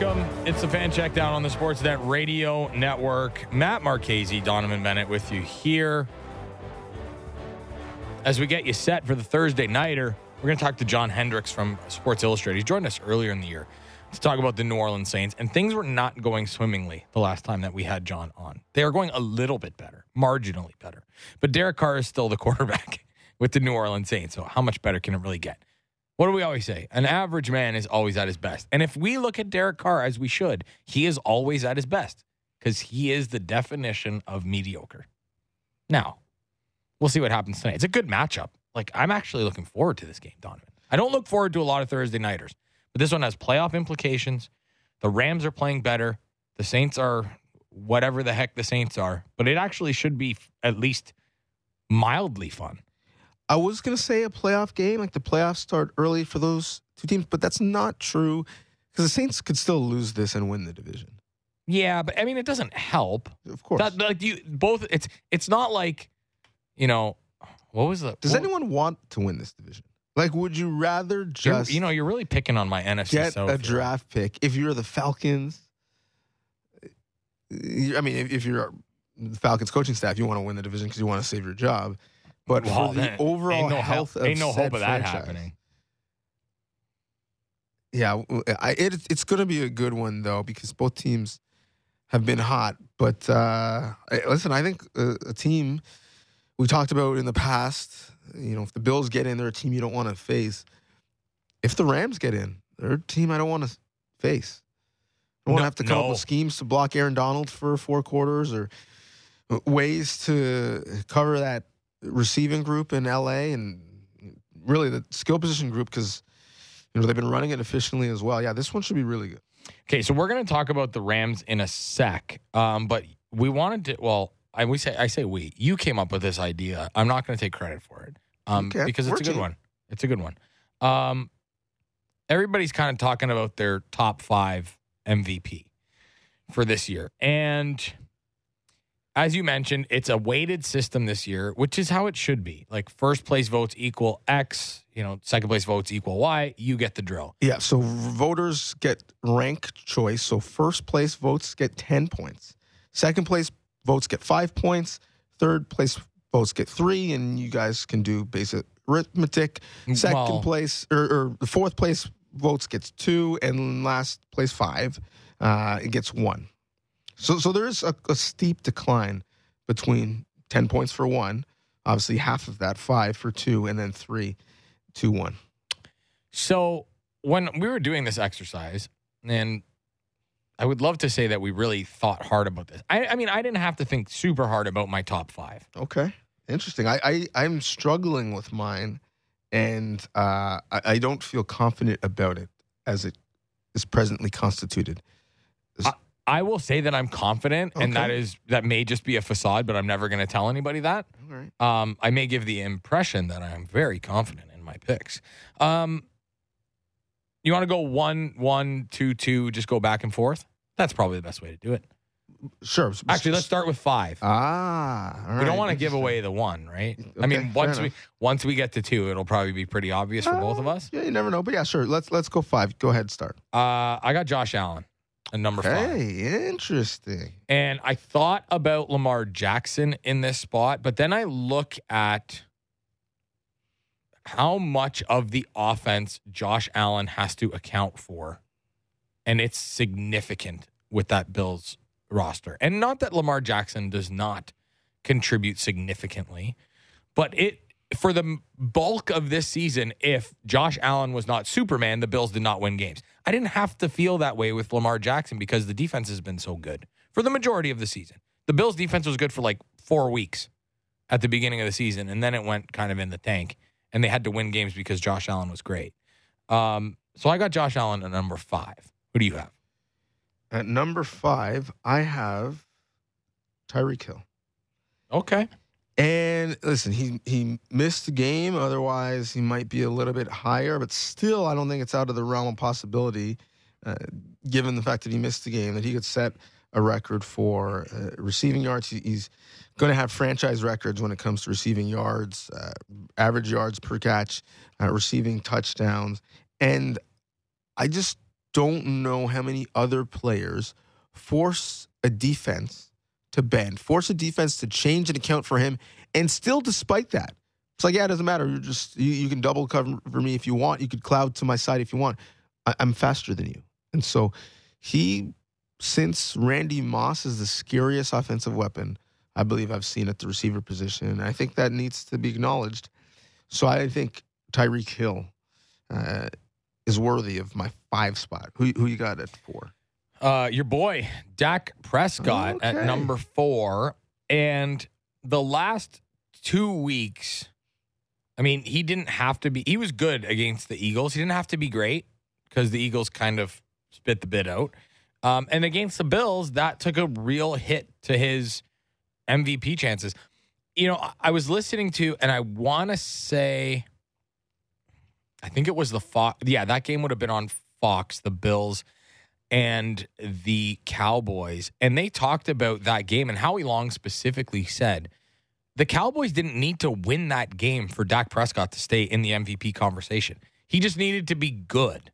Welcome. It's the Fan Check Down on the Sportsnet Radio Network. Matt Marchese, Donovan Bennett with you here. As we get you set for the Thursday nighter, we're going to talk to John Hendrix from Sports Illustrated. He joined us earlier in the year to talk about the New Orleans Saints, and things were not going swimmingly the last time that we had John on. They are going a little bit better, marginally better. But Derek Carr is still the quarterback with the New Orleans Saints, so how much better can it really get? What do we always say? An average man is always at his best. And if we look at Derek Carr as we should, he is always at his best because he is the definition of mediocre. Now, we'll see what happens tonight. It's a good matchup. Like, I'm actually looking forward to this game, Donovan. I don't look forward to a lot of Thursday nighters, but this one has playoff implications. The Rams are playing better. The Saints are whatever the heck the Saints are, but it actually should be at least mildly fun. I was going to say a playoff game, like the playoffs start early for those two teams, but that's not true because the Saints could still lose this and win the division. Yeah, but I mean, it doesn't help. Of course. It's not like, you know, what was the... Does anyone want to win this division? Like, would you rather just... You're really picking on my NFC South. Get a draft pick. If you're the Falcons, I mean, if you're the Falcons coaching staff, you want to win the division because you want to save your job. But for the overall health of the franchise. Ain't no hope of that happening. Yeah, it's going to be a good one, though, because both teams have been hot. But listen, I think a team we talked about in the past, you know, if the Bills get in, they're a team you don't want to face. If the Rams get in, they're a team I don't want to face. I don't want to have to come up with schemes to block Aaron Donald for four quarters or ways to cover that receiving group in LA and really the skill position group because, you know, they've been running it efficiently as well. Yeah, this one should be really good. Okay, so we're going to talk about the Rams in a sec, but we wanted to, you came up with this idea. I'm not going to take credit for it because it's a good one. It's a good one. Everybody's kind of talking about their top five MVP for this year. And as you mentioned, it's a weighted system this year, which is how it should be. Like, first place votes equal X, second place votes equal Y. You get the drill. Yeah, so voters get rank choice. So first place votes get 10 points. Second place votes get 5 points. Third place votes get 3, and you guys can do basic arithmetic. The fourth place votes gets 2, and last place 5. It gets 1. So there is a steep decline between 10 points for one, obviously half of that, 5 for 2, and then 3, 2, 1. So when we were doing this exercise, and I would love to say that we really thought hard about this. I mean, I didn't have to think super hard about my top 5. Okay. Interesting. I'm struggling with mine, and I don't feel confident about it as it is presently constituted. I will say that I'm confident, and that may just be a facade, but I'm never going to tell anybody that. All right. I may give the impression that I'm very confident in my picks. You want to go 1, 1, 2, 2, just go back and forth? That's probably the best way to do it. Sure. Actually, let's start with 5. All right. We don't want to give away the 1, right? Okay, I mean, once we get to 2, it'll probably be pretty obvious for both of us. Yeah, you never know, but yeah, sure. Let's go 5. Go ahead, start. I got Josh Allen. Number 5. Hey, interesting. And I thought about Lamar Jackson in this spot, but then I look at how much of the offense Josh Allen has to account for, and it's significant with that Bills roster. And not that Lamar Jackson does not contribute significantly, but it for the bulk of this season, if Josh Allen was not Superman, the Bills did not win games. I didn't have to feel that way with Lamar Jackson because the defense has been so good for the majority of the season. The Bills' defense was good for like 4 weeks at the beginning of the season, and then it went kind of in the tank, and they had to win games because Josh Allen was great. So I got Josh Allen at number 5. Who do you have? At number 5, I have Tyreek Hill. Okay. And listen, he missed the game. Otherwise, he might be a little bit higher. But still, I don't think it's out of the realm of possibility, given the fact that he missed the game, that he could set a record for receiving yards. He's going to have franchise records when it comes to receiving yards, average yards per catch, receiving touchdowns. And I just don't know how many other players force a defense to bend, force a defense to change an account for him, and still despite that, it's like, yeah, it doesn't matter. You're just, you can double cover for me if you want. You could cloud to my side if you want. I'm faster than you. And so he, since Randy Moss, is the scariest offensive weapon I believe I've seen at the receiver position. And I think that needs to be acknowledged. So I think Tyreek Hill is worthy of my 5 spot. Who you got at 4? Your boy, Dak Prescott, okay, at number 4. And the last 2 weeks, I mean, he didn't have to be, he was good against the Eagles. He didn't have to be great because the Eagles kind of spit the bit out. And against the Bills, that took a real hit to his MVP chances. You know, I was listening to, and I want to say, I think it was the Fox. Yeah, that game would have been on Fox, the Bills and the Cowboys. And they talked about that game, and Howie Long specifically said the Cowboys didn't need to win that game for Dak Prescott to stay in the MVP conversation. He just needed to be good.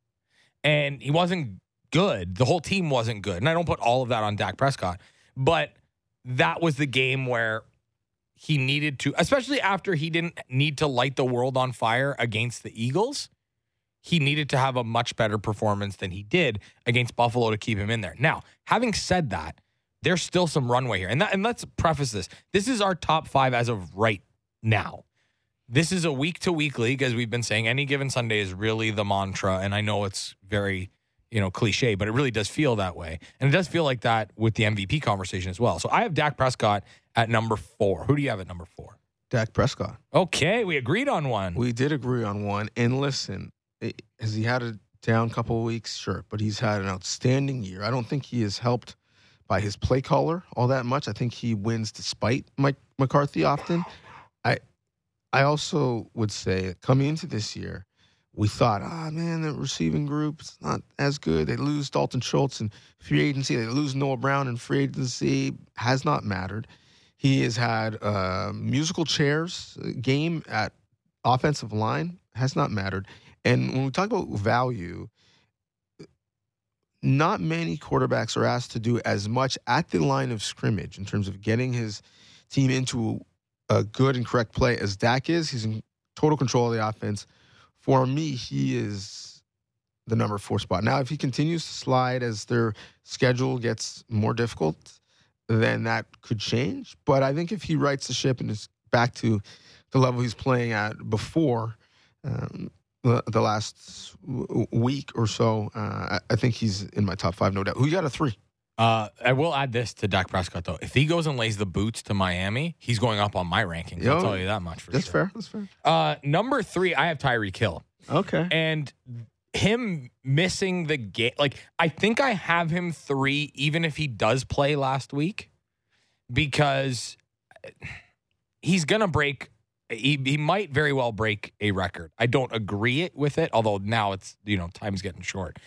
And he wasn't good. The whole team wasn't good. And I don't put all of that on Dak Prescott. But that was the game where he needed to, especially after he didn't need to light the world on fire against the Eagles, he needed to have a much better performance than he did against Buffalo to keep him in there. Now, having said that, there's still some runway here. And let's preface this. This is our top 5 as of right now. This is a week-to-week league, as we've been saying. Any given Sunday is really the mantra, and I know it's very, cliche, but it really does feel that way. And it does feel like that with the MVP conversation as well. So I have Dak Prescott at number 4. Who do you have at number 4? Dak Prescott. Okay, we agreed on one. We did agree on one. And listen, has he had a down couple of weeks? Sure, but he's had an outstanding year. I don't think he is helped by his play caller all that much. I think he wins despite Mike McCarthy often. I also would say coming into this year, we thought, man, the receiving group is not as good. They lose Dalton Schultz in free agency. They lose Noah Brown in free agency. Has not mattered. He has had musical chairs game at offensive line. Has not mattered. And when we talk about value, not many quarterbacks are asked to do as much at the line of scrimmage in terms of getting his team into a good and correct play as Dak is. He's in total control of the offense. For me, he is the number 4 spot. Now, if he continues to slide as their schedule gets more difficult, then that could change. But I think if he rights the ship and is back to the level he's playing at before the last week or so, I think he's in my top 5, no doubt. Who you got at 3? I will add this to Dak Prescott, though. If he goes and lays the boots to Miami, he's going up on my rankings. I'll tell you that much for sure. That's fair. That's fair. Number 3, I have Tyreek Hill. Okay. And him missing the game. Like, I think I have him 3, even if he does play last week, because he's going to break. He might very well break a record. I don't agree with it, although now it's, time's getting short.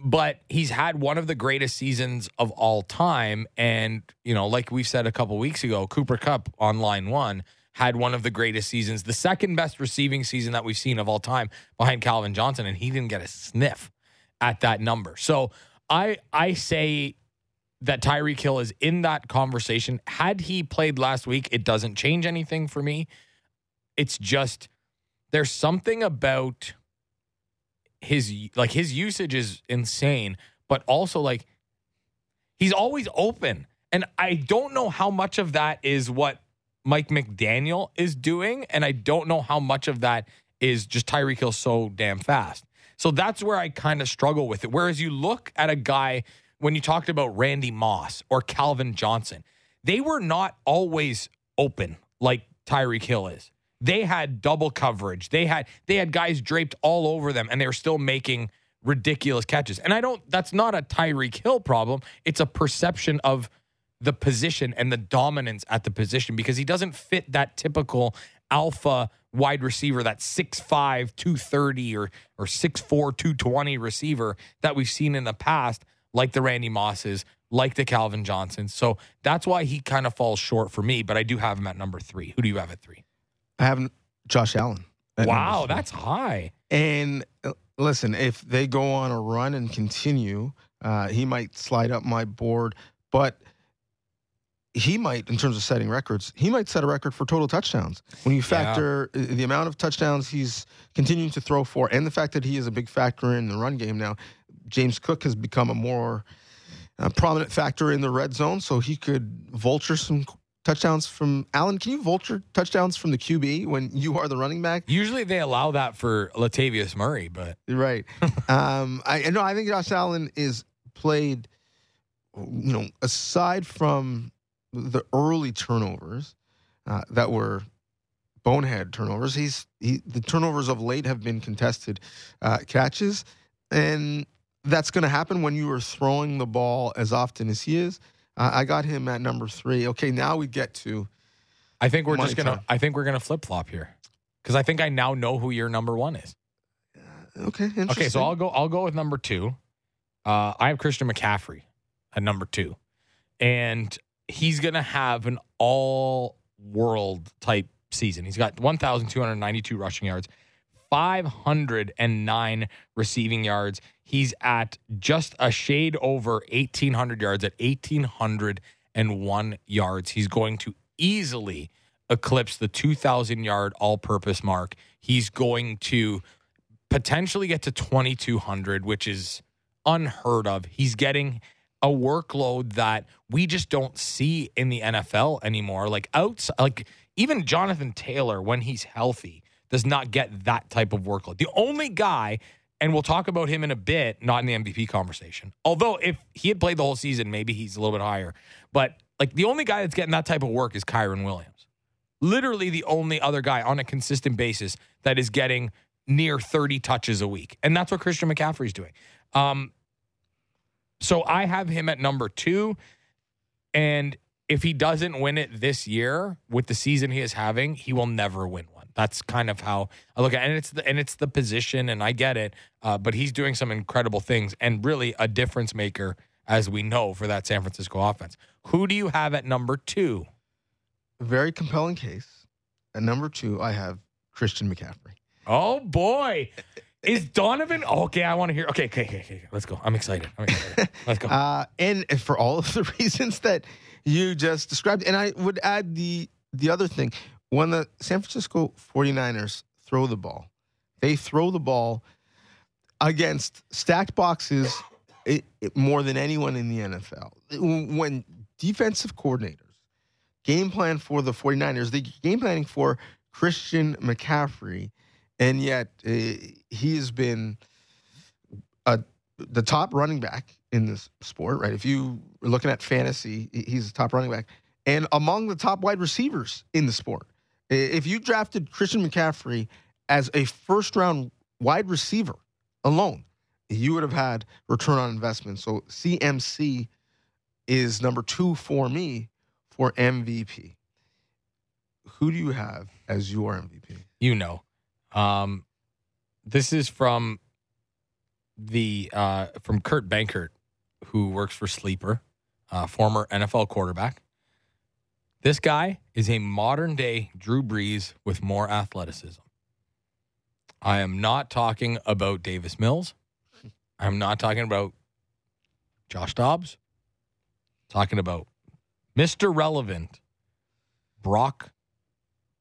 But he's had one of the greatest seasons of all time. And, like we said a couple weeks ago, Cooper Kupp on line 1 had one of the greatest seasons, the second best receiving season that we've seen of all time behind Calvin Johnson. And he didn't get a sniff at that number. So I say that Tyreek Hill is in that conversation. Had he played last week, it doesn't change anything for me. It's just there's something about his usage is insane, but also he's always open. And I don't know how much of that is what Mike McDaniel is doing. And I don't know how much of that is just Tyreek Hill so damn fast. So that's where I kind of struggle with it. Whereas you look at a guy, when you talked about Randy Moss or Calvin Johnson, they were not always open like Tyreek Hill is. They had double coverage. They had guys draped all over them, and they were still making ridiculous catches. And that's not a Tyreek Hill problem. It's a perception of the position and the dominance at the position, because he doesn't fit that typical alpha wide receiver, that 6'5", 230 or 6'4", 220 receiver that we've seen in the past, like the Randy Mosses, like the Calvin Johnsons. So that's why he kind of falls short for me, but I do have him at number 3. Who do you have at 3? I have Josh Allen. Wow, that's high. And listen, if they go on a run and continue, he might slide up my board, but he might, in terms of setting records, he might set a record for total touchdowns. When you factor the amount of touchdowns he's continuing to throw for and the fact that he is a big factor in the run game now, James Cook has become a more prominent factor in the red zone, so he could vulture some touchdowns from Allen. Can you vulture touchdowns from the QB when you are the running back? Usually they allow that for Latavius Murray, but right. I think Josh Allen is played, you know, aside from the early turnovers that were bonehead turnovers. The turnovers of late have been contested catches, and that's going to happen when you are throwing the ball as often as he is. I got him at number 3. Okay, now we get to. I think we're gonna flip flop here, because I think I now know who your number 1 is. Okay. Interesting. Okay, so I'll go with number 2. I have Christian McCaffrey at number 2, and he's gonna have an all-world type season. He's got 1,292 rushing yards, 509 receiving yards. He's at just a shade over 1,800 yards, at 1,801 yards. He's going to easily eclipse the 2,000-yard all-purpose mark. He's going to potentially get to 2,200, which is unheard of. He's getting a workload that we just don't see in the NFL anymore. Even Jonathan Taylor, when he's healthy, does not get that type of workload. The only guy... and we'll talk about him in a bit, not in the MVP conversation. Although if he had played the whole season, maybe he's a little bit higher. But like the only guy that's getting that type of work is Kyren Williams. Literally the only other guy on a consistent basis that is getting near 30 touches a week. And that's what Christian McCaffrey's doing. So I have him at number 2. And if he doesn't win it this year with the season he is having, he will never win one. That's kind of how I look at it. And it's the position, and I get it, but he's doing some incredible things and really a difference maker, as we know, for that San Francisco offense. Who do you have at number 2? Very compelling case. At number 2, I have Christian McCaffrey. Oh, boy. Is Donovan... okay, I want to hear... Okay. Let's go. I'm excited. Let's go. And for all of the reasons that you just described, and I would add the other thing... when the San Francisco 49ers throw the ball, they throw the ball against stacked boxes more than anyone in the NFL. When defensive coordinators game plan for the 49ers, they're game planning for Christian McCaffrey, and yet he has been the top running back in this sport, right? If you are looking at fantasy, he's the top running back and among the top wide receivers in the sport. If you drafted Christian McCaffrey as a first-round wide receiver alone, you would have had return on investment. So CMC is number 2 for me for MVP. Who do you have as your MVP? You know. This is from Kurt Bankert, who works for Sleeper, former NFL quarterback. This guy is a modern-day Drew Brees with more athleticism. I am not talking about Davis Mills. I'm not talking about Josh Dobbs. I'm talking about Mr. Relevant, Brock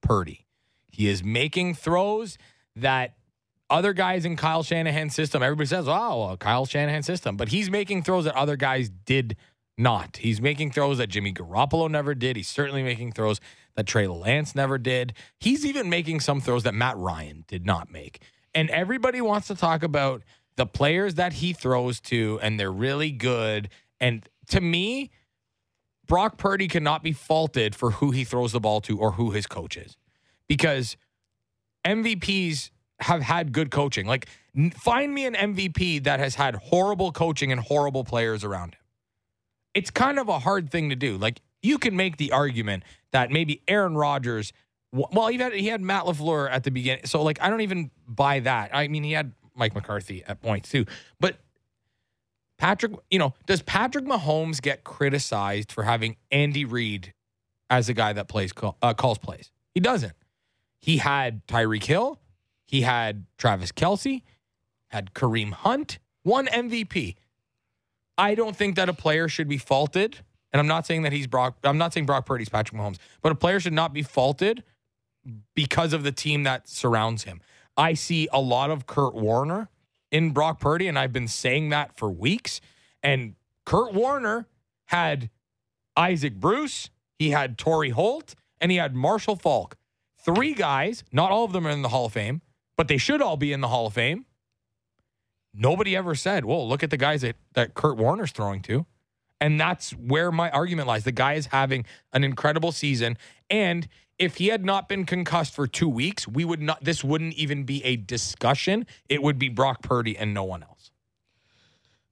Purdy. He is making throws that other guys in Kyle Shanahan's system, everybody says, oh, Kyle Shanahan's system. But he's making throws that other guys did not. He's making throws that Jimmy Garoppolo never did. He's certainly making throws that Trey Lance never did. He's even making some throws that Matt Ryan did not make. And everybody wants to talk about the players that he throws to, and they're really good. And to me, Brock Purdy cannot be faulted for who he throws the ball to or who his coach is, because MVPs have had good coaching. Like, find me an MVP that has had horrible coaching and horrible players around him. It's kind of a hard thing to do. Like, you can make the argument that maybe Aaron Rodgers, well, he had Matt LaFleur at the beginning. So, like, I don't even buy that. I mean, he had Mike McCarthy at points too. But Patrick, you know, does Patrick Mahomes get criticized for having Andy Reid as a guy that calls plays? He doesn't. He had Tyreek Hill. He had Travis Kelce, had Kareem Hunt, won MVP. I don't think that a player should be faulted, and I'm not saying that he's Brock. I'm not saying Brock Purdy's Patrick Mahomes, but a player should not be faulted because of the team that surrounds him. I see a lot of Kurt Warner in Brock Purdy, and I've been saying that for weeks. And Kurt Warner had Isaac Bruce, he had Torrey Holt, and he had Marshall Faulk. Three guys, not all of them are in the Hall of Fame, but they should all be in the Hall of Fame. Nobody ever said, well, look at the guys that Kurt Warner's throwing to. And that's where my argument lies. The guy is having an incredible season. And if he had not been concussed for 2 weeks, this wouldn't even be a discussion. It would be Brock Purdy and no one else.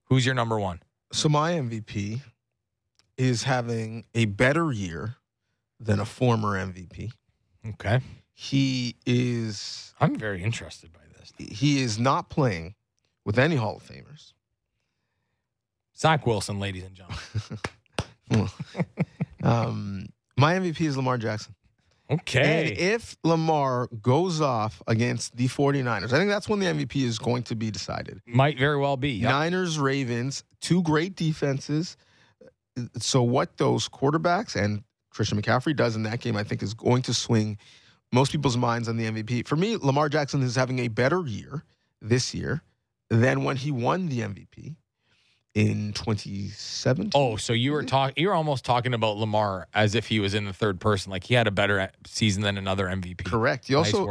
Who's your number one? So my MVP is having a better year than a former MVP. Okay. I'm very interested by this. He is not playing with any Hall of Famers. Zach Wilson, ladies and gentlemen. My MVP is Lamar Jackson. Okay. And if Lamar goes off against the 49ers, I think that's when the MVP is going to be decided. Might very well be. Yep. Niners, Ravens, two great defenses. So what those quarterbacks and Christian McCaffrey does in that game, I think, is going to swing most people's minds on the MVP. For me, Lamar Jackson is having a better year this year than when he won the MVP. In 2017. Oh, so you were you're almost talking about Lamar as if he was in the third person, like he had a better season than another MVP. Correct. He also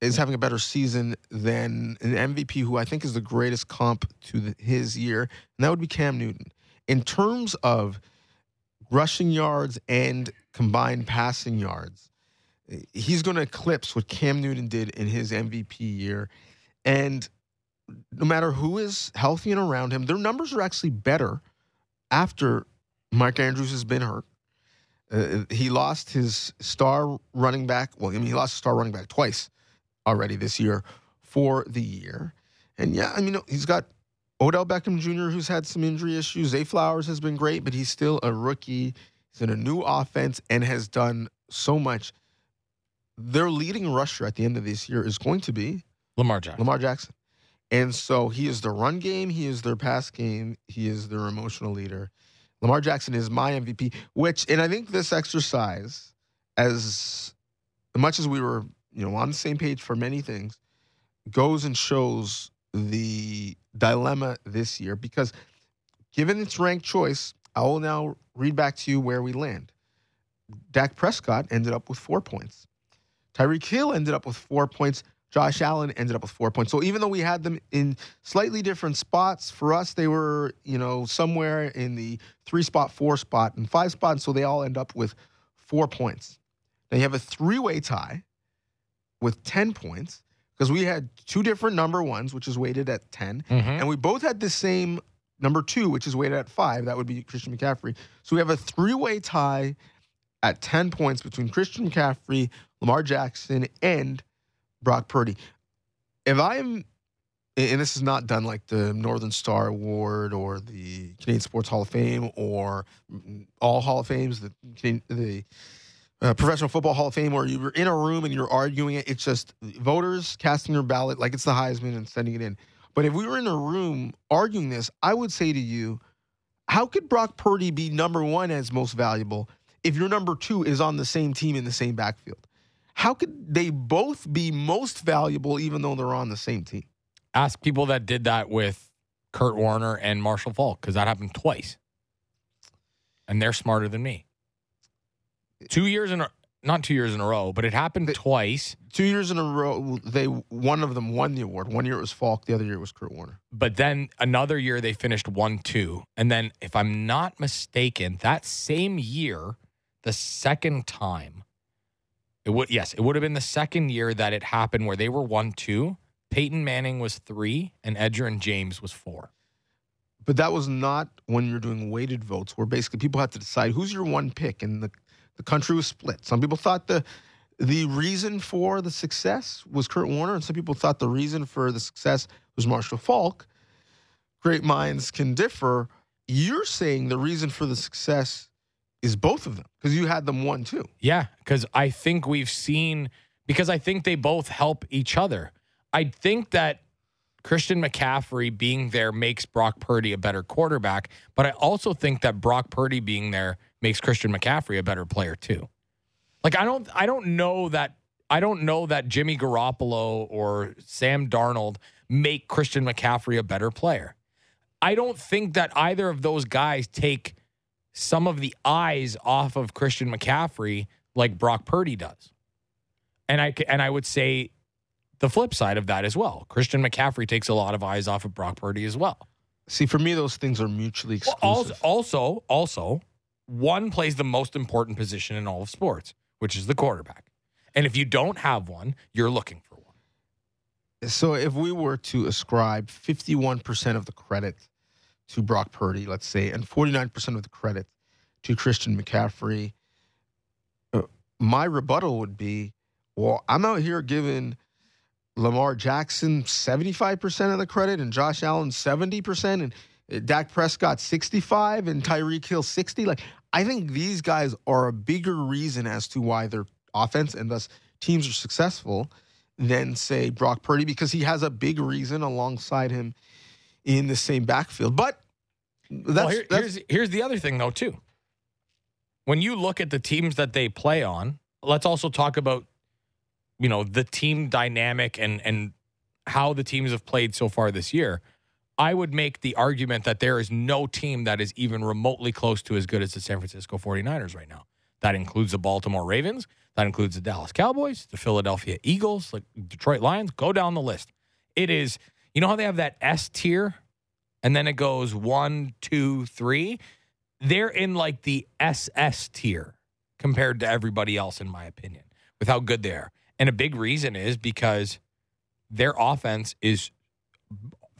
is having a better season than an MVP who I think is the greatest comp to his year, and that would be Cam Newton. In terms of rushing yards and combined passing yards, he's going to eclipse what Cam Newton did in his MVP year, and no matter who is healthy and around him, their numbers are actually better after Mark Andrews has been hurt. He lost his star running back. Well, I mean, he lost his star running back twice already this year for the year. And, yeah, I mean, he's got Odell Beckham Jr., who's had some injury issues. Zay Flowers has been great, but he's still a rookie. He's in a new offense and has done so much. Their leading rusher at the end of this year is going to be Lamar Jackson. And so he is their run game, he is their pass game, he is their emotional leader. Lamar Jackson is my MVP, and I think this exercise, as much as we were, on the same page for many things, goes and shows the dilemma this year, because given its ranked choice, I will now read back to you where we land. Dak Prescott ended up with 4 points. Tyreek Hill ended up with 4 points. Josh Allen ended up with 4 points. So even though we had them in slightly different spots, for us they were, somewhere in the 3 spot, 4 spot, and 5 spot, and so they all end up with 4 points. Now you have a 3-way tie with 10 points because we had 2 different number ones, which is weighted at 10, and we both had the same number 2, which is weighted at 5. That would be Christian McCaffrey. So we have a 3-way tie at 10 points between Christian McCaffrey, Lamar Jackson, and Brock Purdy. If I am, and this is not done like the Northern Star Award or the Canadian Sports Hall of Fame or all Hall of Fames, the Professional Football Hall of Fame, where you're in a room and you're arguing it. It's just voters casting their ballot like it's the Heisman and sending it in. But if we were in a room arguing this, I would say to you, how could Brock Purdy be number 1 as most valuable if your number 2 is on the same team in the same backfield? How could they both be most valuable even though they're on the same team? Ask people that did that with Kurt Warner and Marshall Faulk, because that happened twice. And they're smarter than me. 2 years in a, not 2 years in a row, but it happened twice. 2 years in a row, one of them won the award. 1 year it was Faulk, the other year it was Kurt Warner. But then another year they finished 1-2. And then, if I'm not mistaken, that same year, the second time, it would have been the second year that it happened where they were 1-2. Peyton Manning was 3, and Edgerrin James was 4. But that was not when you're doing weighted votes, where basically people had to decide who's your 1 pick, and the country was split. Some people thought the reason for the success was Kurt Warner, and some people thought the reason for the success was Marshall Faulk. Great minds can differ. You're saying the reason for the success is both of them, because you had them 1-2. Yeah, because I think we've seen because I think they both help each other. I think that Christian McCaffrey being there makes Brock Purdy a better quarterback, but I also think that Brock Purdy being there makes Christian McCaffrey a better player too. Like I don't know that Jimmy Garoppolo or Sam Darnold make Christian McCaffrey a better player. I don't think that either of those guys take some of the eyes off of Christian McCaffrey like Brock Purdy does. And I would say the flip side of that as well. Christian McCaffrey takes a lot of eyes off of Brock Purdy as well. See, for me, those things are mutually exclusive. Well, also, one plays the most important position in all of sports, which is the quarterback. And if you don't have one, you're looking for one. So if we were to ascribe 51% of the credit to Brock Purdy, let's say, and 49% of the credit to Christian McCaffrey, my rebuttal would be, well, I'm out here giving Lamar Jackson 75% of the credit and Josh Allen 70% and Dak Prescott 65% and Tyreek Hill 60%. Like, I think these guys are a bigger reason as to why their offense and thus teams are successful than, say, Brock Purdy, because he has a big reason alongside him in the same backfield. But here's the other thing, though, too. When you look at the teams that they play on, let's also talk about, you know, the team dynamic and how the teams have played so far this year. I would make the argument that there is no team that is even remotely close to as good as the San Francisco 49ers right now. That includes the Baltimore Ravens. That includes the Dallas Cowboys, the Philadelphia Eagles, like Detroit Lions. Go down the list. It is, you know how they have that S tier and then it goes 1, 2, 3. They're in like the SS tier compared to everybody else, in my opinion, with how good they are. And a big reason is because their offense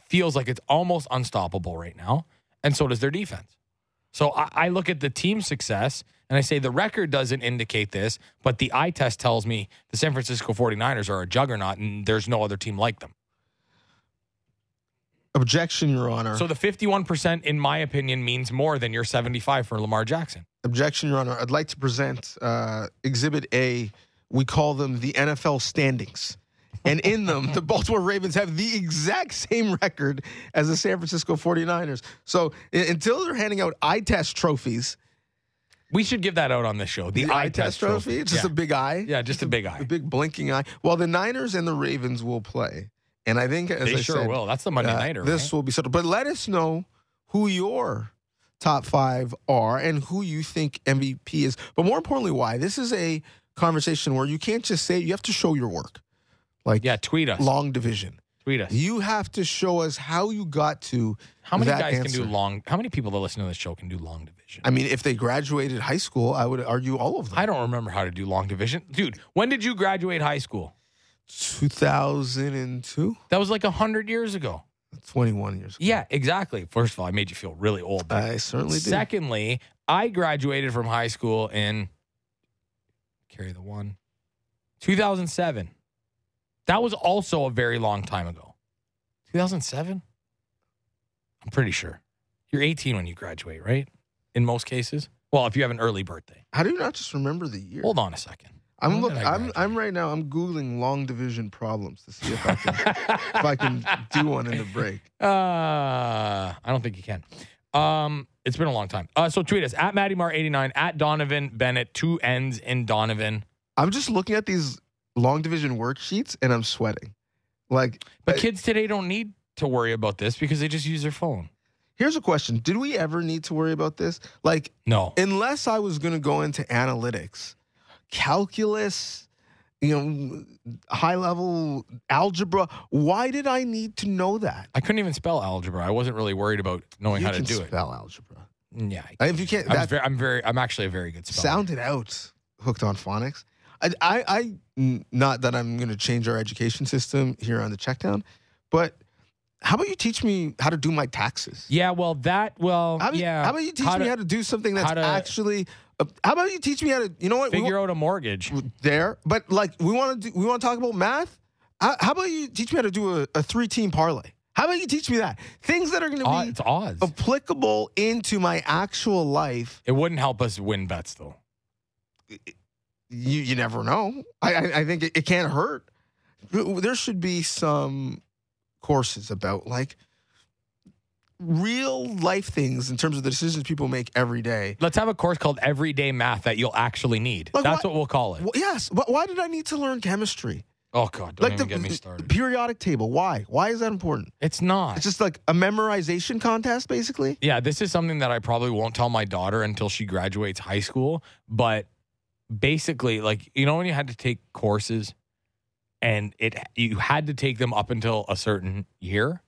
feels like it's almost unstoppable right now, and so does their defense. So I look at the team success, and I say the record doesn't indicate this, but the eye test tells me the San Francisco 49ers are a juggernaut, and there's no other team like them. Objection, Your Honor. So the 51%, in my opinion, means more than your 75% for Lamar Jackson. Objection, Your Honor. I'd like to present Exhibit A. We call them the NFL standings. And in them, the Baltimore Ravens have the exact same record as the San Francisco 49ers. So until they're handing out eye test trophies. We should give that out on this show. The eye test trophy. It's just a big eye. Yeah, just a big eye. A big blinking eye. Well, the Niners and the Ravens will play. And I think, as I said, they will. That's the Monday nighter. This will be settled. But let us know who your top five are and who you think MVP is. But more importantly, why. This is a conversation where you can't just say, you have to show your work. Like, yeah, tweet us. Long division. Tweet us. You have to show us how you got to how many that guys answer. Can do long. How many people that listen to this show can do long division? I mean, if they graduated high school, I would argue all of them. I don't remember how to do long division. Dude, when did you graduate high school? 2002. That was like 100 years ago. 21 years ago. Yeah, exactly. First of all, I made you feel really old. But I certainly did. Secondly, I graduated from high school in... 2007. That was also a very long time ago. 2007? I'm pretty sure. You're 18 when you graduate, right? In most cases. Well, if you have an early birthday. How do you not just remember the year? Hold on a second. I'm right now. I'm Googling long division problems to see if I can if I can do one in the break. I don't think you can. It's been a long time. So tweet us at MattyMar89, at Donovan Bennett, 2 N's in Donovan. I'm just looking at these long division worksheets and I'm sweating. But kids today don't need to worry about this because they just use their phone. Here's a question. Did we ever need to worry about this? No. Unless I was going to go into analytics, calculus, high level algebra. Why did I need to know that? I couldn't even spell algebra. I wasn't really worried about knowing how to do it. You can spell algebra. Yeah. If you can't, I'm actually a very good speller. Sounded out. Hooked on phonics. I not that I'm going to change our education system here on the Checkdown, but how about you teach me how to do my taxes? Yeah. How about you teach me how to do something that's actually. How about you teach me how to, figure out a mortgage there, but we want to talk about math. How about you teach me how to do a 3-team parlay? How about you teach me that? Things that are going to be odds. Applicable into my actual life. It wouldn't help us win bets though. you never know. I think it can't hurt. There should be some courses about, like, real life things in terms of the decisions people make every day. Let's have a course called Everyday Math that you'll actually need. Like, that's what we'll call it. Yes. Why did I need to learn chemistry? Oh, God. Don't even get me started. The periodic table. Why? Why is that important? It's not. It's just like a memorization contest, basically. Yeah. This is something that I probably won't tell my daughter until she graduates high school. But basically, like, you know, when you had to take courses and you had to take them up until a certain year.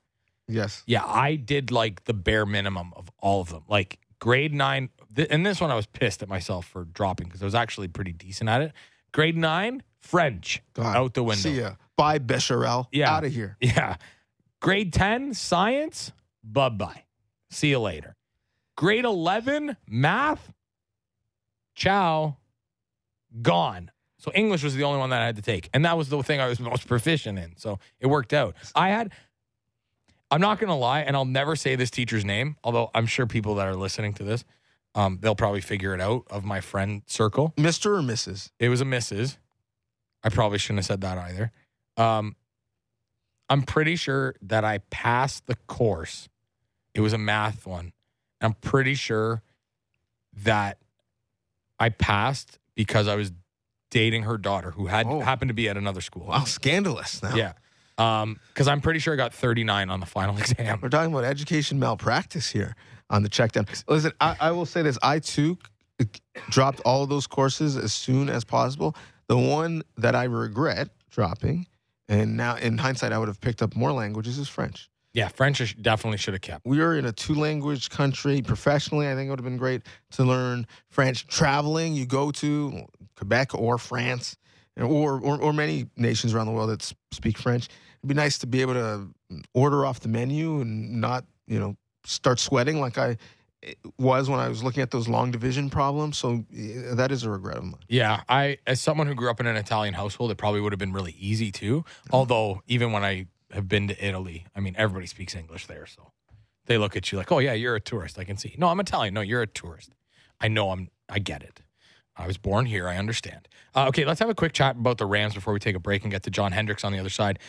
Yes. Yeah, I did like the bare minimum of all of them. Like grade 9, and this one I was pissed at myself for dropping because I was actually pretty decent at it. Grade 9, French, God, out the window. See ya. Bye, Bechamel. Yeah. Out of here. Yeah. Grade 10, science, bye-bye. See you later. Grade 11, math, ciao, gone. So English was the only one that I had to take, and that was the thing I was most proficient in. So it worked out. I'm not going to lie, and I'll never say this teacher's name, although I'm sure people that are listening to this, they'll probably figure it out of my friend circle. Mr. or Mrs.? It was a Mrs. I probably shouldn't have said that either. I'm pretty sure that I passed the course. It was a math one. I'm pretty sure that I passed because I was dating her daughter, who happened to be at another school. Wow, scandalous now. Yeah. Because I'm pretty sure I got 39 on the final exam. We're talking about education malpractice here on the check down. Listen, I will say this. I, too, dropped all of those courses as soon as possible. The one that I regret dropping, and now in hindsight I would have picked up more languages, is French. Yeah, French I definitely should have kept. We are in a two-language country. Professionally, I think it would have been great to learn French. Traveling, you go to Quebec or France. Or many nations around the world that speak French. It'd be nice to be able to order off the menu and not, you know, start sweating like I was when I was looking at those long division problems. So that is a regret of mine. Yeah, as someone who grew up in an Italian household, it probably would have been really easy too. Although even when I have been to Italy, I mean, everybody speaks English there, so they look at you like, oh yeah, you're a tourist. I can see. No, I'm Italian. No, you're a tourist. I know. I get it. I was born here. I understand. Okay, let's have a quick chat about the Rams before we take a break and get to John Hendrix on the other side.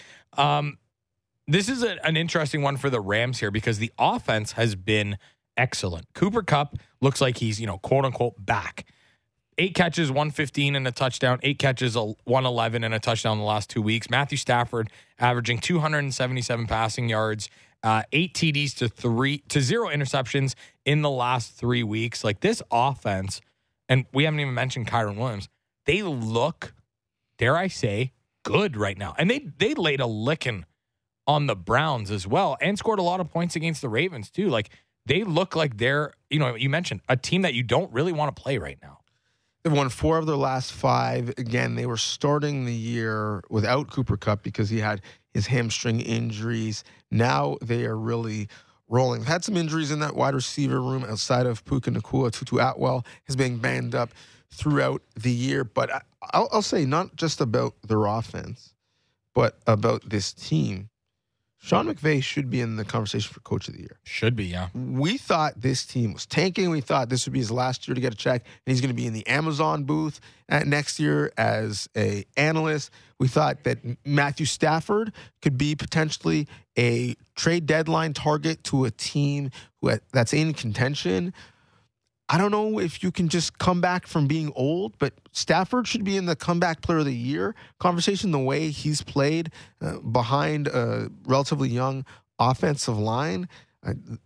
This is an interesting one for the Rams here because the offense has been excellent. Cooper Kupp looks like he's, you know, quote-unquote back. 8 catches, 115 and a touchdown. 8 catches, 111 and a touchdown in the last 2 weeks. Matthew Stafford averaging 277 passing yards, 8 TDs to 0 interceptions in the last 3 weeks. Like, this offense... And we haven't even mentioned Kyren Williams. They look, dare I say, good right now. And they laid a licking on the Browns as well and scored a lot of points against the Ravens too. Like, they look like they're, you know, you mentioned a team that you don't really want to play right now. They've won 4 of their last 5. Again, they were starting the year without Cooper Kupp because he had his hamstring injuries. Now they are really rolling. They've had some injuries in that wide receiver room outside of Puka Nacua. Tutu Atwell has been banged up throughout the year. But I'll say, not just about their offense, but about this team. Sean McVay should be in the conversation for Coach of the Year. Should be, yeah. We thought this team was tanking. We thought this would be his last year to get a check, and he's going to be in the Amazon booth next year as an analyst. We thought that Matthew Stafford could be potentially a trade deadline target to a team that's in contention. I don't know if you can just come back from being old, but Stafford should be in the comeback player of the year conversation, the way he's played behind a relatively young offensive line.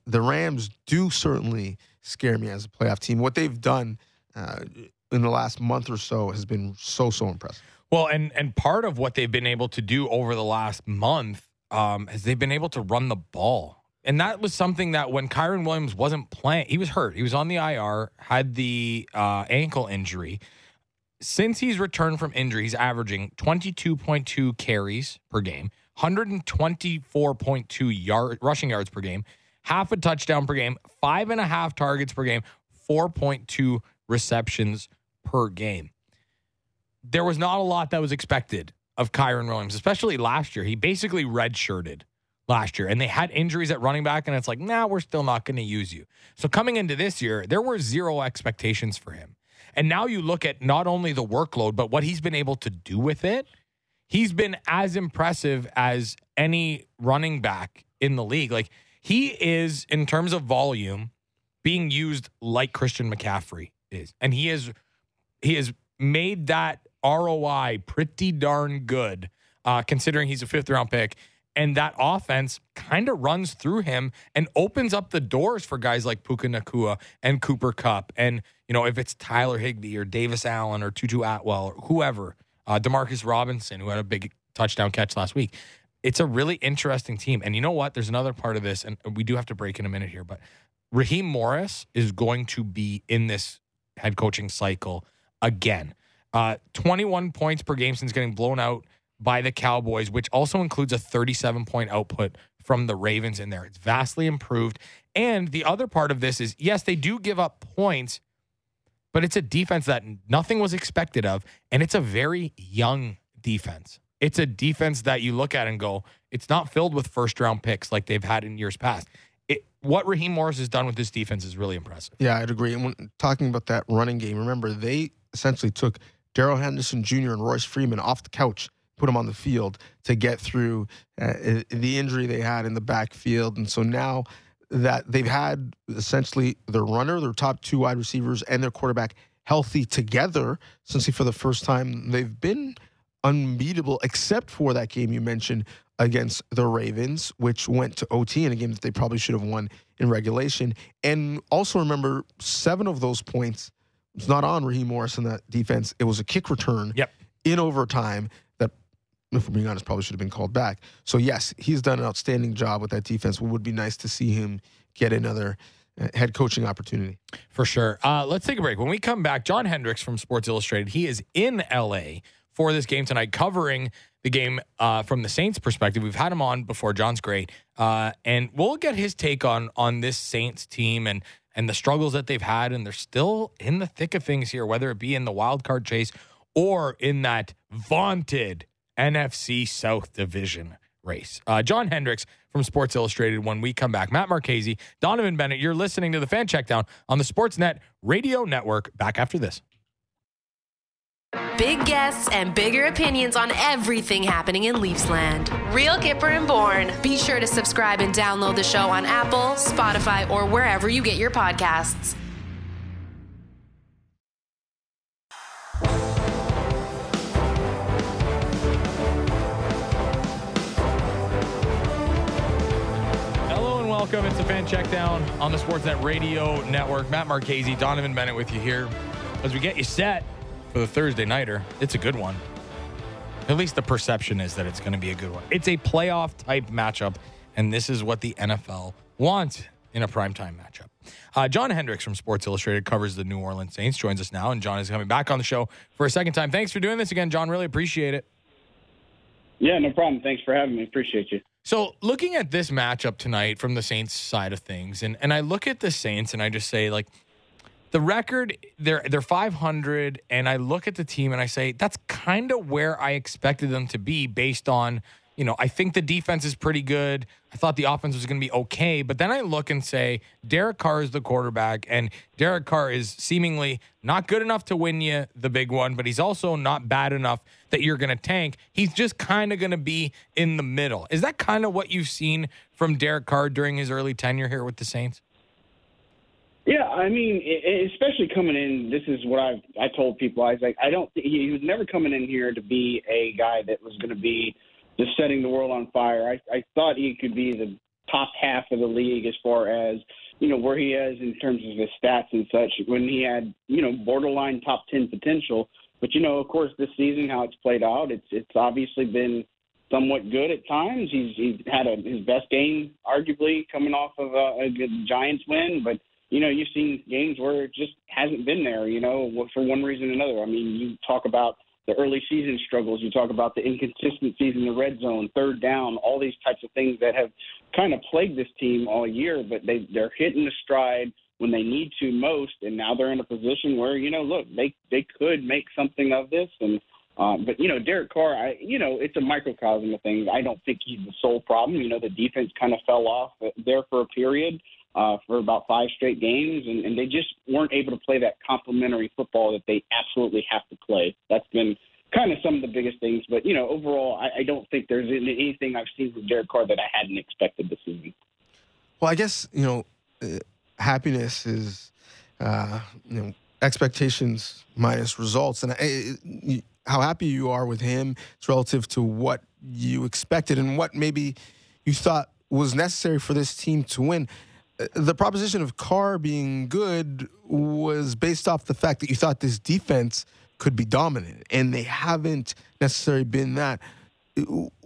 The Rams do certainly scare me as a playoff team. What they've done in the last month or so has been so impressive. Well, and part of what they've been able to do over the last month is they've been able to run the ball. And that was something that when Kyren Williams wasn't playing, he was hurt. He was on the IR, had the ankle injury. Since he's returned from injury, he's averaging 22.2 carries per game, 124.2 rushing yards per game, half a touchdown per game, 5.5 targets per game, 4.2 receptions per game. There was not a lot that was expected of Kyren Williams, especially last year. He basically redshirted last year, and they had injuries at running back, and it's like, nah, we're still not going to use you. So coming into this year, there were zero expectations for him. And now you look at not only the workload, but what he's been able to do with it. He's been as impressive as any running back in the league. Like, he is, in terms of volume, being used like Christian McCaffrey is. And he has made that ROI pretty darn good, considering he's a fifth-round pick. And that offense kind of runs through him and opens up the doors for guys like Puka Nacua and Cooper Kupp. And, you know, if it's Tyler Higbee or Davis Allen or Tutu Atwell or whoever, DeMarcus Robinson, who had a big touchdown catch last week, it's a really interesting team. And you know what? There's another part of this, and we do have to break in a minute here, but Raheem Morris is going to be in this head coaching cycle again. 21 points per game since getting blown out by the Cowboys, which also includes a 37-point output from the Ravens in there. It's vastly improved. And the other part of this is, yes, they do give up points, but it's a defense that nothing was expected of, and it's a very young defense. It's a defense that you look at and go, it's not filled with first-round picks like they've had in years past. What Raheem Morris has done with this defense is really impressive. Yeah, I'd agree. And when talking about that running game, remember, they essentially took Darrell Henderson Jr. and Royce Freeman off the couch, put them on the field to get through the injury they had in the backfield. And so now that they've had essentially their runner, their top two wide receivers, and their quarterback healthy together, essentially for the first time, they've been unbeatable, except for that game you mentioned against the Ravens, which went to OT in a game that they probably should have won in regulation. And also remember, 7 of those points was not on Raheem Morris in that defense. It was a kick return in overtime that, if we're being honest, probably should have been called back. So yes, he's done an outstanding job with that defense. It would be nice to see him get another head coaching opportunity. For sure. Let's take a break. When we come back, John Hendrix from Sports Illustrated, he is in LA for this game tonight, covering the game from the Saints' perspective. We've had him on before. John's great. And we'll get his take on this Saints team and the struggles that they've had, and they're still in the thick of things here, whether it be in the wild card chase or in that vaunted NFC South division race. John Hendrix from Sports Illustrated when we come back. Matt Marchese, Donovan Bennett, you're listening to the Fan Checkdown on the Sportsnet Radio Network. Back after this. Big guests and bigger opinions on everything happening in Leafsland. Real Kipper and Bourne. Be sure to subscribe and download the show on Apple, Spotify, or wherever you get your podcasts. Welcome. It's the Fan Checkdown on the Sportsnet Radio Network. Matt Marchese, Donovan Bennett with you here as we get you set for the Thursday nighter. It's a good one. At least the perception is that it's going to be a good one. It's a playoff type matchup, and this is what the NFL wants in a primetime matchup. John Hendrix from Sports Illustrated covers the New Orleans Saints, joins us now, and John is coming back on the show for a second time. Thanks for doing this again, John. Really appreciate it. Yeah, no problem. Thanks for having me. Appreciate you. So looking at this matchup tonight from the Saints side of things, and I look at the Saints and I just say, like, the record, they're 500, and I look at the team and I say, that's kind of where I expected them to be based on, you know, I think the defense is pretty good. I thought the offense was going to be okay. But then I look and say, Derek Carr is the quarterback, and Derek Carr is seemingly not good enough to win you the big one, but he's also not bad enough that you're going to tank. He's just kind of going to be in the middle. Is that kind of what you've seen from Derek Carr during his early tenure here with the Saints? Yeah, I mean, especially coming in, this is what I told people. I was like, he was never coming in here to be a guy that was going to be just setting the world on fire. I thought he could be the top half of the league as far as, you know, where he is in terms of his stats and such when he had, you know, borderline top 10 potential. But, you know, of course, this season, how it's played out, it's obviously been somewhat good at times. He's had his best game, arguably, coming off of a good Giants win. But, you know, you've seen games where it just hasn't been there, you know, for one reason or another. I mean, you talk about the early season struggles. You talk about the inconsistencies in the red zone, third down, all these types of things that have kind of plagued this team all year. But they're hitting the stride when they need to most, and now they're in a position where, you know, look, they could make something of this. And but, you know, Derek Carr, you know, it's a microcosm of things. I don't think he's the sole problem. You know, the defense kind of fell off there for a period. for about five straight games, and they just weren't able to play that complementary football that they absolutely have to play. That's been kind of some of the biggest things. But, you know, overall, I don't think there's anything I've seen from Derek Carr that I hadn't expected this season. Well, I guess, you know, happiness is, you know, expectations minus results. And how happy you are with him, it's relative to what you expected and what maybe you thought was necessary for this team to win. The proposition of Carr being good was based off the fact that you thought this defense could be dominant, and they haven't necessarily been that.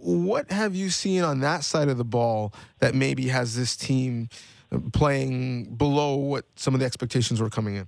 What have you seen on that side of the ball that maybe has this team playing below what some of the expectations were coming in?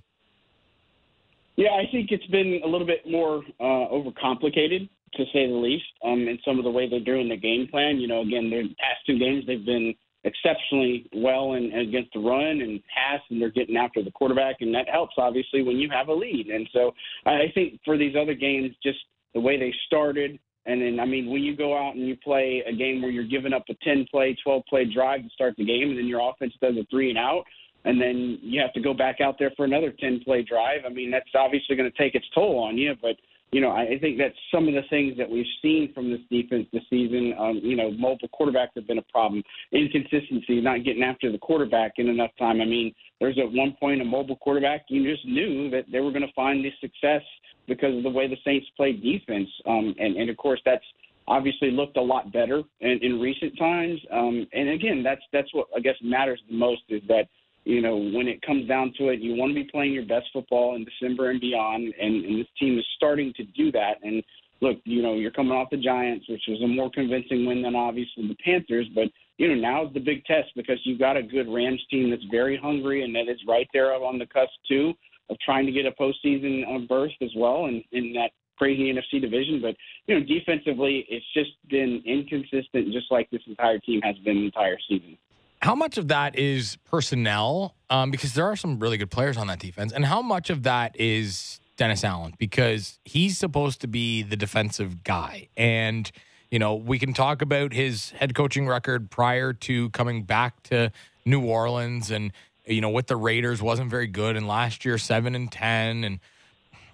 Yeah, I think it's been a little bit more overcomplicated, to say the least, in some of the way they're doing the game plan. You know, again, their past two games, they've been exceptionally well and against the run and pass, and they're getting after the quarterback, and that helps, obviously, when you have a lead. And so I think for these other games, just the way they started, and then, I mean, when you go out and you play a game where you're giving up a 10-play, 12-play drive to start the game, and then your offense does a three and out, and then you have to go back out there for another 10-play drive. I mean, that's obviously going to take its toll on you. But, you know, I think that's some of the things that we've seen from this defense this season. You know, multiple quarterbacks have been a problem. Inconsistency, not getting after the quarterback in enough time. I mean, there's at one point a mobile quarterback. You just knew that they were going to find this success because of the way the Saints played defense. And of course, that's obviously looked a lot better in recent times. And, again, that's what I guess matters the most is that, you know, when it comes down to it, you want to be playing your best football in December and beyond, and this team is starting to do that. And, look, you know, you're coming off the Giants, which was a more convincing win than, obviously, the Panthers. But, you know, now's the big test because you've got a good Rams team that's very hungry and that is right there on the cusp, too, of trying to get a postseason berth as well and in that crazy NFC division. But, you know, defensively, it's just been inconsistent, just like this entire team has been the entire season. How much of that is personnel? Because there are some really good players on that defense. And how much of that is Dennis Allen? Because he's supposed to be the defensive guy. And, you know, we can talk about his head coaching record prior to coming back to New Orleans and, you know, with the Raiders wasn't very good. And last year, 7-10. And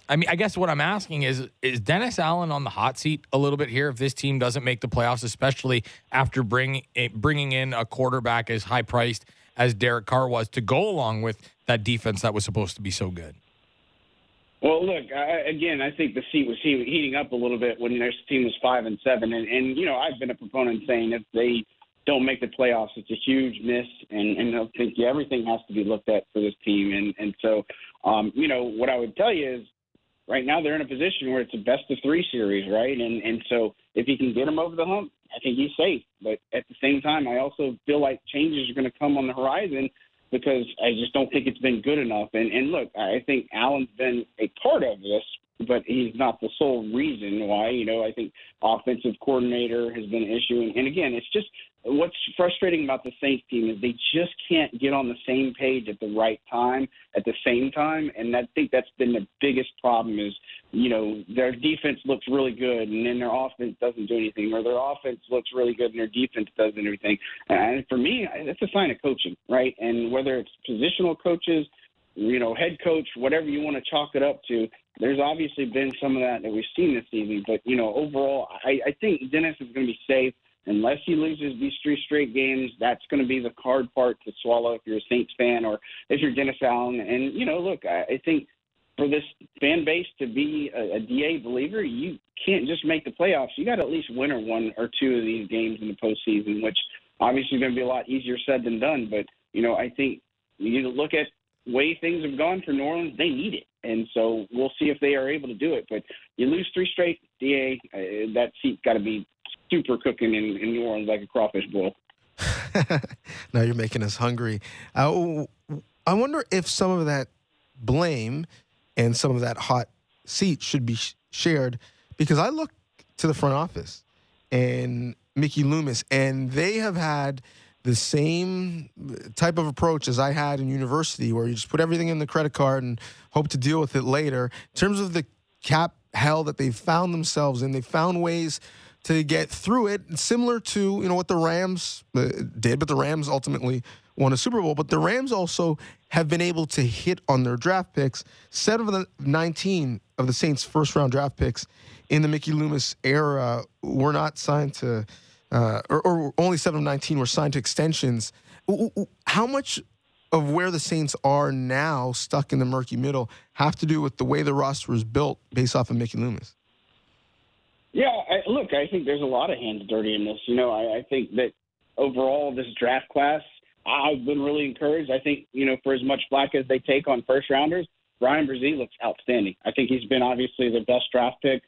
I mean, I guess what I'm asking is Dennis Allen on the hot seat a little bit here if this team doesn't make the playoffs, especially after bringing in a quarterback as high-priced as Derek Carr was to go along with that defense that was supposed to be so good? Well, look, I think the seat was heating up a little bit when this team was 5-7. And you know, I've been a proponent saying if they don't make the playoffs, it's a huge miss, and I think everything has to be looked at for this team. And so, you know, what I would tell you is, right now they're in a position where it's a best-of-three series, right? And so if he can get them over the hump, I think he's safe. But at the same time, I also feel like changes are going to come on the horizon because I just don't think it's been good enough. And look, I think Allen's been a part of this, but he's not the sole reason why. You know, I think offensive coordinator has been an issue. And again, it's just what's frustrating about the Saints team is they just can't get on the same page at the right time, at the same time. And I think that's been the biggest problem is, you know, their defense looks really good and then their offense doesn't do anything, or their offense looks really good and their defense doesn't do anything. And for me, that's a sign of coaching, right? And whether it's positional coaches, you know, head coach, whatever you want to chalk it up to, there's obviously been some of that we've seen this season. But, you know, overall, I think Dennis is going to be safe. Unless he loses these three straight games, that's going to be the hard part to swallow if you're a Saints fan or if you're Dennis Allen. And, you know, look, I think for this fan base to be a DA believer, you can't just make the playoffs. You got to at least win or one or two of these games in the postseason, which obviously is going to be a lot easier said than done. But, you know, I think you need to look at way things have gone for New Orleans. They need it. And so we'll see if they are able to do it. But you lose three straight, DA, that seat's got to be super cooking in New Orleans like a crawfish boil. Now you're making us hungry. I wonder if some of that blame and some of that hot seat should be shared, because I look to the front office and Mickey Loomis, and they have had the same type of approach as I had in university, where you just put everything in the credit card and hope to deal with it later. In terms of the cap hell that they've found themselves in, they found ways to get through it, similar to, you know, what the Rams did, but the Rams ultimately won a Super Bowl. But the Rams also have been able to hit on their draft picks. 7 of the 19 of the Saints' first-round draft picks in the Mickey Loomis era were not signed to or only 7 of 19 were signed to extensions. How much of where the Saints are now stuck in the murky middle have to do with the way the roster was built based off of Mickey Loomis? Yeah, look, I think there's a lot of hands dirty in this. You know, I think that overall this draft class, I've been really encouraged. I think, you know, for as much flack as they take on first-rounders, Ryan Brzee looks outstanding. I think he's been obviously the best draft pick,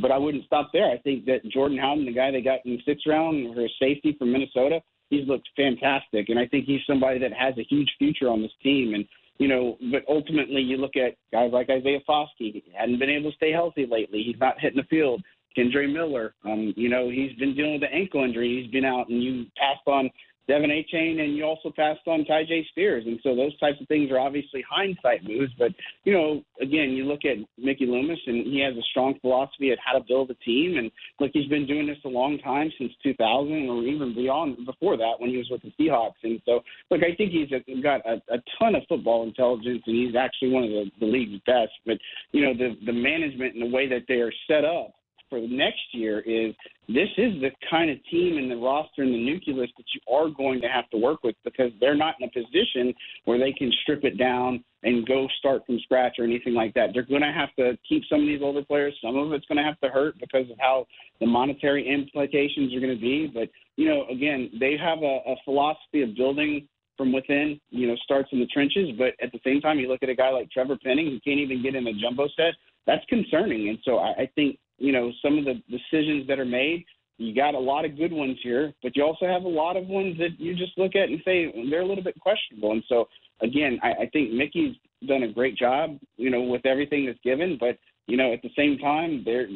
but I wouldn't stop there. I think that Jordan Howden, the guy they got in the sixth round, her safety from Minnesota, he's looked fantastic, and I think he's somebody that has a huge future on this team. And, you know, but ultimately you look at guys like Isaiah Foskey. He hadn't been able to stay healthy lately. He's not hitting the field. Kendre Miller, you know, he's been dealing with an ankle injury. He's been out, and you passed on Devin A. Chain, and you also passed on Tyjae Spears. And so those types of things are obviously hindsight moves. But, you know, again, you look at Mickey Loomis, and he has a strong philosophy of how to build a team. And, look, he's been doing this a long time, since 2000 or even beyond before that when he was with the Seahawks. And so, look, I think he's got a ton of football intelligence, and he's actually one of the league's best. But, you know, the management and the way that they are set up for next year is this is the kind of team and the roster and the nucleus that you are going to have to work with, because they're not in a position where they can strip it down and go start from scratch or anything like that. They're going to have to keep some of these older players. Some of it's going to have to hurt because of how the monetary implications are going to be. But, you know, again, they have a philosophy of building from within, you know, starts in the trenches. But at the same time, you look at a guy like Trevor Penning who can't even get in a jumbo set. That's concerning. And so I think, you know, some of the decisions that are made, you got a lot of good ones here, but you also have a lot of ones that you just look at and say they're a little bit questionable. And so, again, I think Mickey's done a great job, you know, with everything that's given. But, you know, at the same time, they're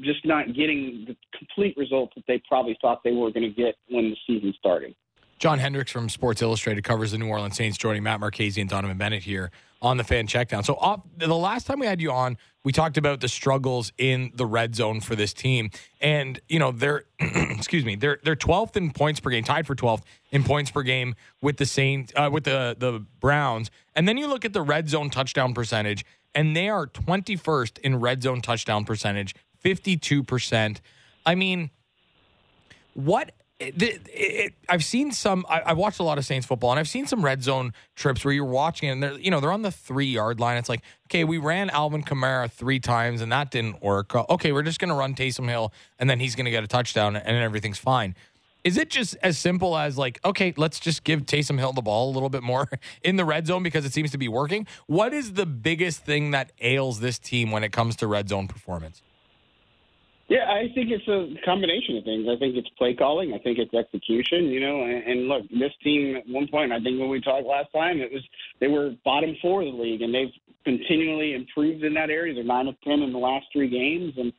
just not getting the complete results that they probably thought they were going to get when the season started. John Hendrix from Sports Illustrated covers the New Orleans Saints, joining Matt Marchese and Donovan Bennett here on the Fan Checkdown. So the last time we had you on, we talked about the struggles in the red zone for this team. And, you know, they're, excuse me, they're 12th in points per game, tied for 12th in points per game with the Saints, with the Browns. And then you look at the red zone touchdown percentage, and they are 21st in red zone touchdown percentage, 52%. I mean, what... I've seen some. I watched a lot of Saints football, and I've seen some red zone trips where you're watching it, and they're on the 3-yard line. It's like, okay, we ran Alvin Kamara 3 times, and that didn't work. Okay, we're just going to run Taysom Hill, and then he's going to get a touchdown, and everything's fine. Is it just as simple as like, okay, let's just give Taysom Hill the ball a little bit more in the red zone because it seems to be working? What is the biggest thing that ails this team when it comes to red zone performance? Yeah, I think it's a combination of things. I think it's play calling. I think it's execution, you know. And look, this team at one point, I think when we talked last time, it was they were bottom 4 of the league, and they've continually improved in that area. They're 9 of 10 in the last 3 games, and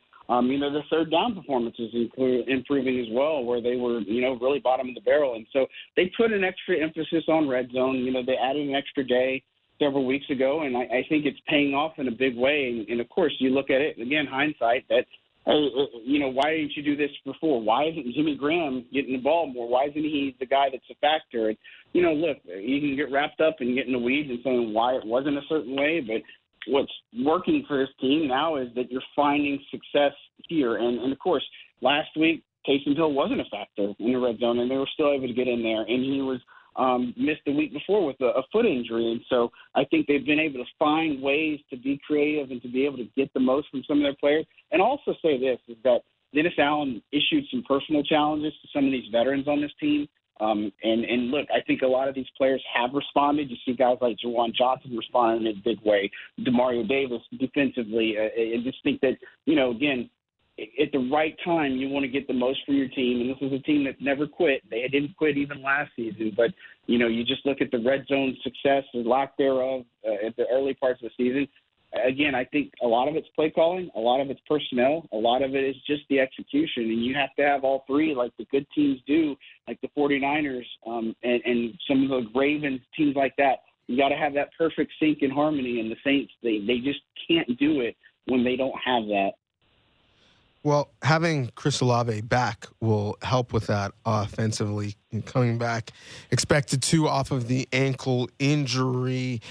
you know, their third down performance is improving as well, where they were, you know, really bottom of the barrel. And so they put an extra emphasis on red zone. You know, they added an extra day several weeks ago, and I think it's paying off in a big way. And of course, you look at it again, hindsight that. You know, why didn't you do this before? Why isn't Jimmy Graham getting the ball more? Why isn't he the guy that's a factor? And, you know, look, you can get wrapped up and get in the weeds and saying why it wasn't a certain way, but what's working for this team now is that you're finding success here. And of course, last week, Taysom Hill wasn't a factor in the red zone, and they were still able to get in there, and he was missed the week before with a foot injury. And so I think they've been able to find ways to be creative and to be able to get the most from some of their players. And also say this, is that Dennis Allen issued some personal challenges to some of these veterans on this team. And look, I think a lot of these players have responded. You see guys like Jawan Johnson responding in a big way, DeMario Davis defensively. I just think that, you know, again, at the right time, you want to get the most from your team. And this is a team that's never quit. They didn't quit even last season. But, you know, you just look at the red zone success or lack thereof at the early parts of the season. Again, I think a lot of it's play calling, a lot of it's personnel, a lot of it is just the execution. And you have to have all three like the good teams do, like the 49ers and some of the Ravens, teams like that. You got to have that perfect sync and harmony. And the Saints, they just can't do it when they don't have that. Well, having Chris Olave back will help with that offensively. And coming back, expected to off of the ankle injury.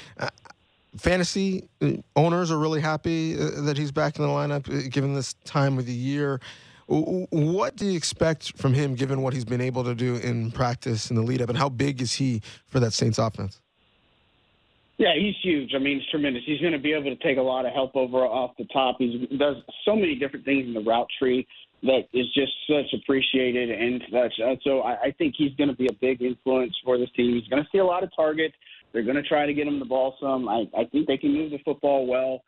Fantasy owners are really happy that he's back in the lineup, given this time of the year. What do you expect from him, given what he's been able to do in practice in the lead-up, and how big is he for that Saints offense? Yeah, he's huge. I mean, it's tremendous. He's going to be able to take a lot of help over off the top. He does so many different things in the route tree that is just such appreciated. And so I think he's going to be a big influence for this team. He's going to see a lot of targets. They're going to try to get him the ball some. I think they can move the football well.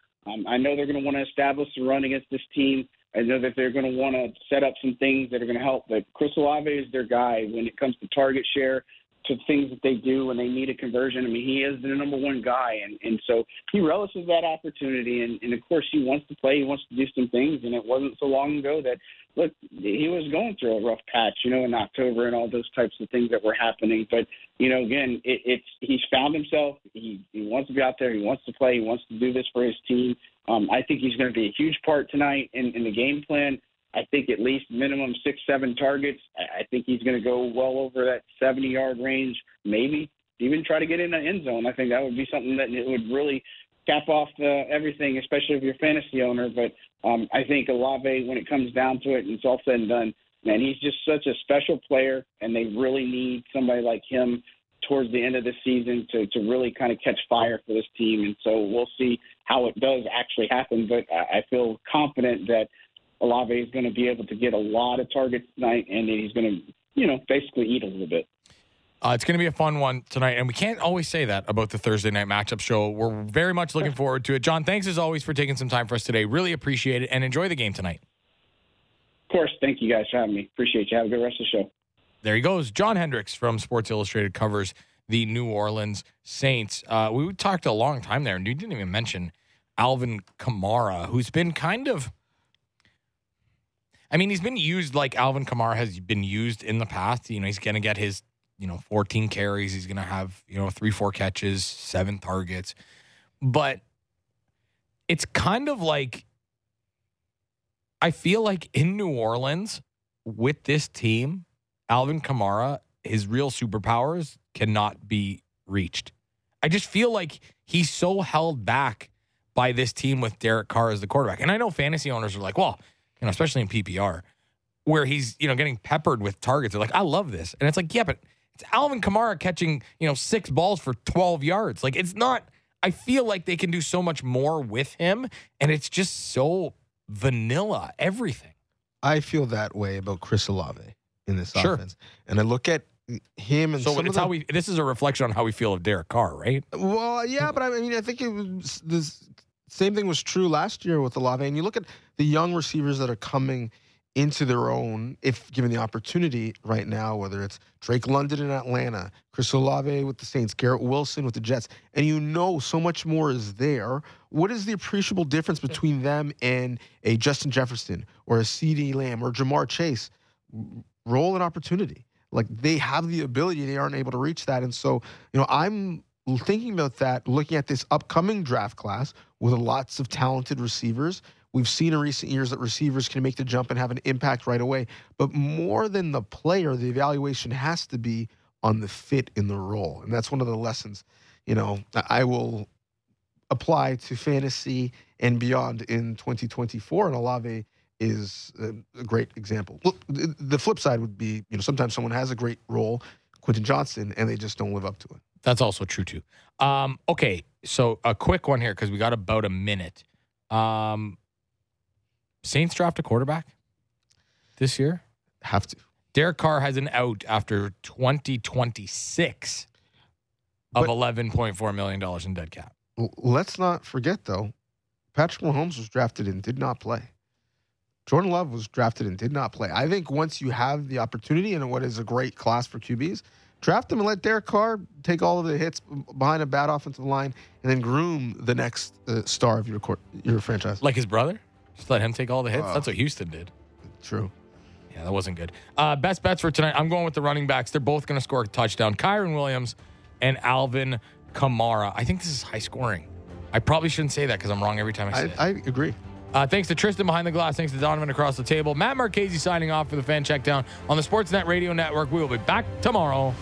I know they're going to want to establish the run against this team. I know that they're going to want to set up some things that are going to help. But Chris Olave is their guy when it comes to target share, to things that they do when they need a conversion. I mean, he is their number one guy. And so he relishes that opportunity. And, of course, he wants to play. He wants to do some things. And it wasn't so long ago that, look, he was going through a rough patch, you know, in October and all those types of things that were happening. But, you know, again, he's found himself. He wants to be out there. He wants to play. He wants to do this for his team. I think he's going to be a huge part tonight in the game plan. I think at least minimum 6-7 targets. I think he's going to go well over that 70-yard range, maybe even try to get in the end zone. I think that would be something that it would really cap off everything, especially if you're a fantasy owner. But I think Olave, when it comes down to it and it's all said and done, man, he's just such a special player, and they really need somebody like him towards the end of the season to really kind of catch fire for this team. And so we'll see how it does actually happen. But I feel confident that Olave is going to be able to get a lot of targets tonight, and then he's going to, you know, basically eat a little bit. It's going to be a fun one tonight, and we can't always say that about the Thursday Night Matchup show. We're very much looking forward to it. John, thanks as always for taking some time for us today. Really appreciate it, and enjoy the game tonight. Of course. Thank you guys for having me. Appreciate you. Have a good rest of the show. There he goes. John Hendrix from Sports Illustrated covers the New Orleans Saints. We talked a long time there, and you didn't even mention Alvin Kamara, who's been kind of... I mean, he's been used like Alvin Kamara has been used in the past. You know, he's going to get his, 14 carries. He's going to have, 3-4 catches, 7 targets. But it's kind of like, I feel like in New Orleans with this team, Alvin Kamara, his real superpowers cannot be reached. I just feel like he's so held back by this team with Derek Carr as the quarterback. And I know fantasy owners are like, well, especially in PPR, where he's, getting peppered with targets. They're like, I love this. And it's like, yeah, but it's Alvin Kamara catching, 6 balls for 12 yards. Like, it's not, I feel like they can do so much more with him, and it's just so vanilla, everything. I feel that way about Chris Olave in this offense. And I look at him and so some it's of the, how we, this is a reflection on how we feel of Derek Carr, right? Well, yeah, but I mean, I think it was this. Same thing was true last year with Olave. And you look at the young receivers that are coming into their own, if given the opportunity right now, whether it's Drake London in Atlanta, Chris Olave with the Saints, Garrett Wilson with the Jets, and so much more is there. What is the appreciable difference between them and a Justin Jefferson or a CeeDee Lamb or Jamar Chase? Role and opportunity. Like, they have the ability. They aren't able to reach that. And so, I'm thinking about that, looking at this upcoming draft class with lots of talented receivers. We've seen in recent years that receivers can make the jump and have an impact right away. But more than the player, the evaluation has to be on the fit in the role. And that's one of the lessons, I will apply to fantasy and beyond in 2024. And Olave is a great example. Look, the flip side would be, sometimes someone has a great role, Quentin Johnson, and they just don't live up to it. That's also true, too. Okay, so a quick one here because we got about a minute. Saints draft a quarterback this year? Have to. Derek Carr has an out after 2026 of $11.4 million in dead cap. Let's not forget, though, Patrick Mahomes was drafted and did not play. Jordan Love was drafted and did not play. I think once you have the opportunity and what is a great class for QBs, draft him and let Derek Carr take all of the hits behind a bad offensive line and then groom the next star of your franchise. Like his brother? Just let him take all the hits? That's what Houston did. True. Yeah, that wasn't good. Best bets for tonight. I'm going with the running backs. They're both going to score a touchdown. Kyren Williams and Alvin Kamara. I think this is high scoring. I probably shouldn't say that because I'm wrong every time I say it. I agree. Thanks to Tristan behind the glass. Thanks to Donovan across the table. Matt Marchese signing off for the Fan Checkdown on the Sportsnet Radio Network. We will be back tomorrow.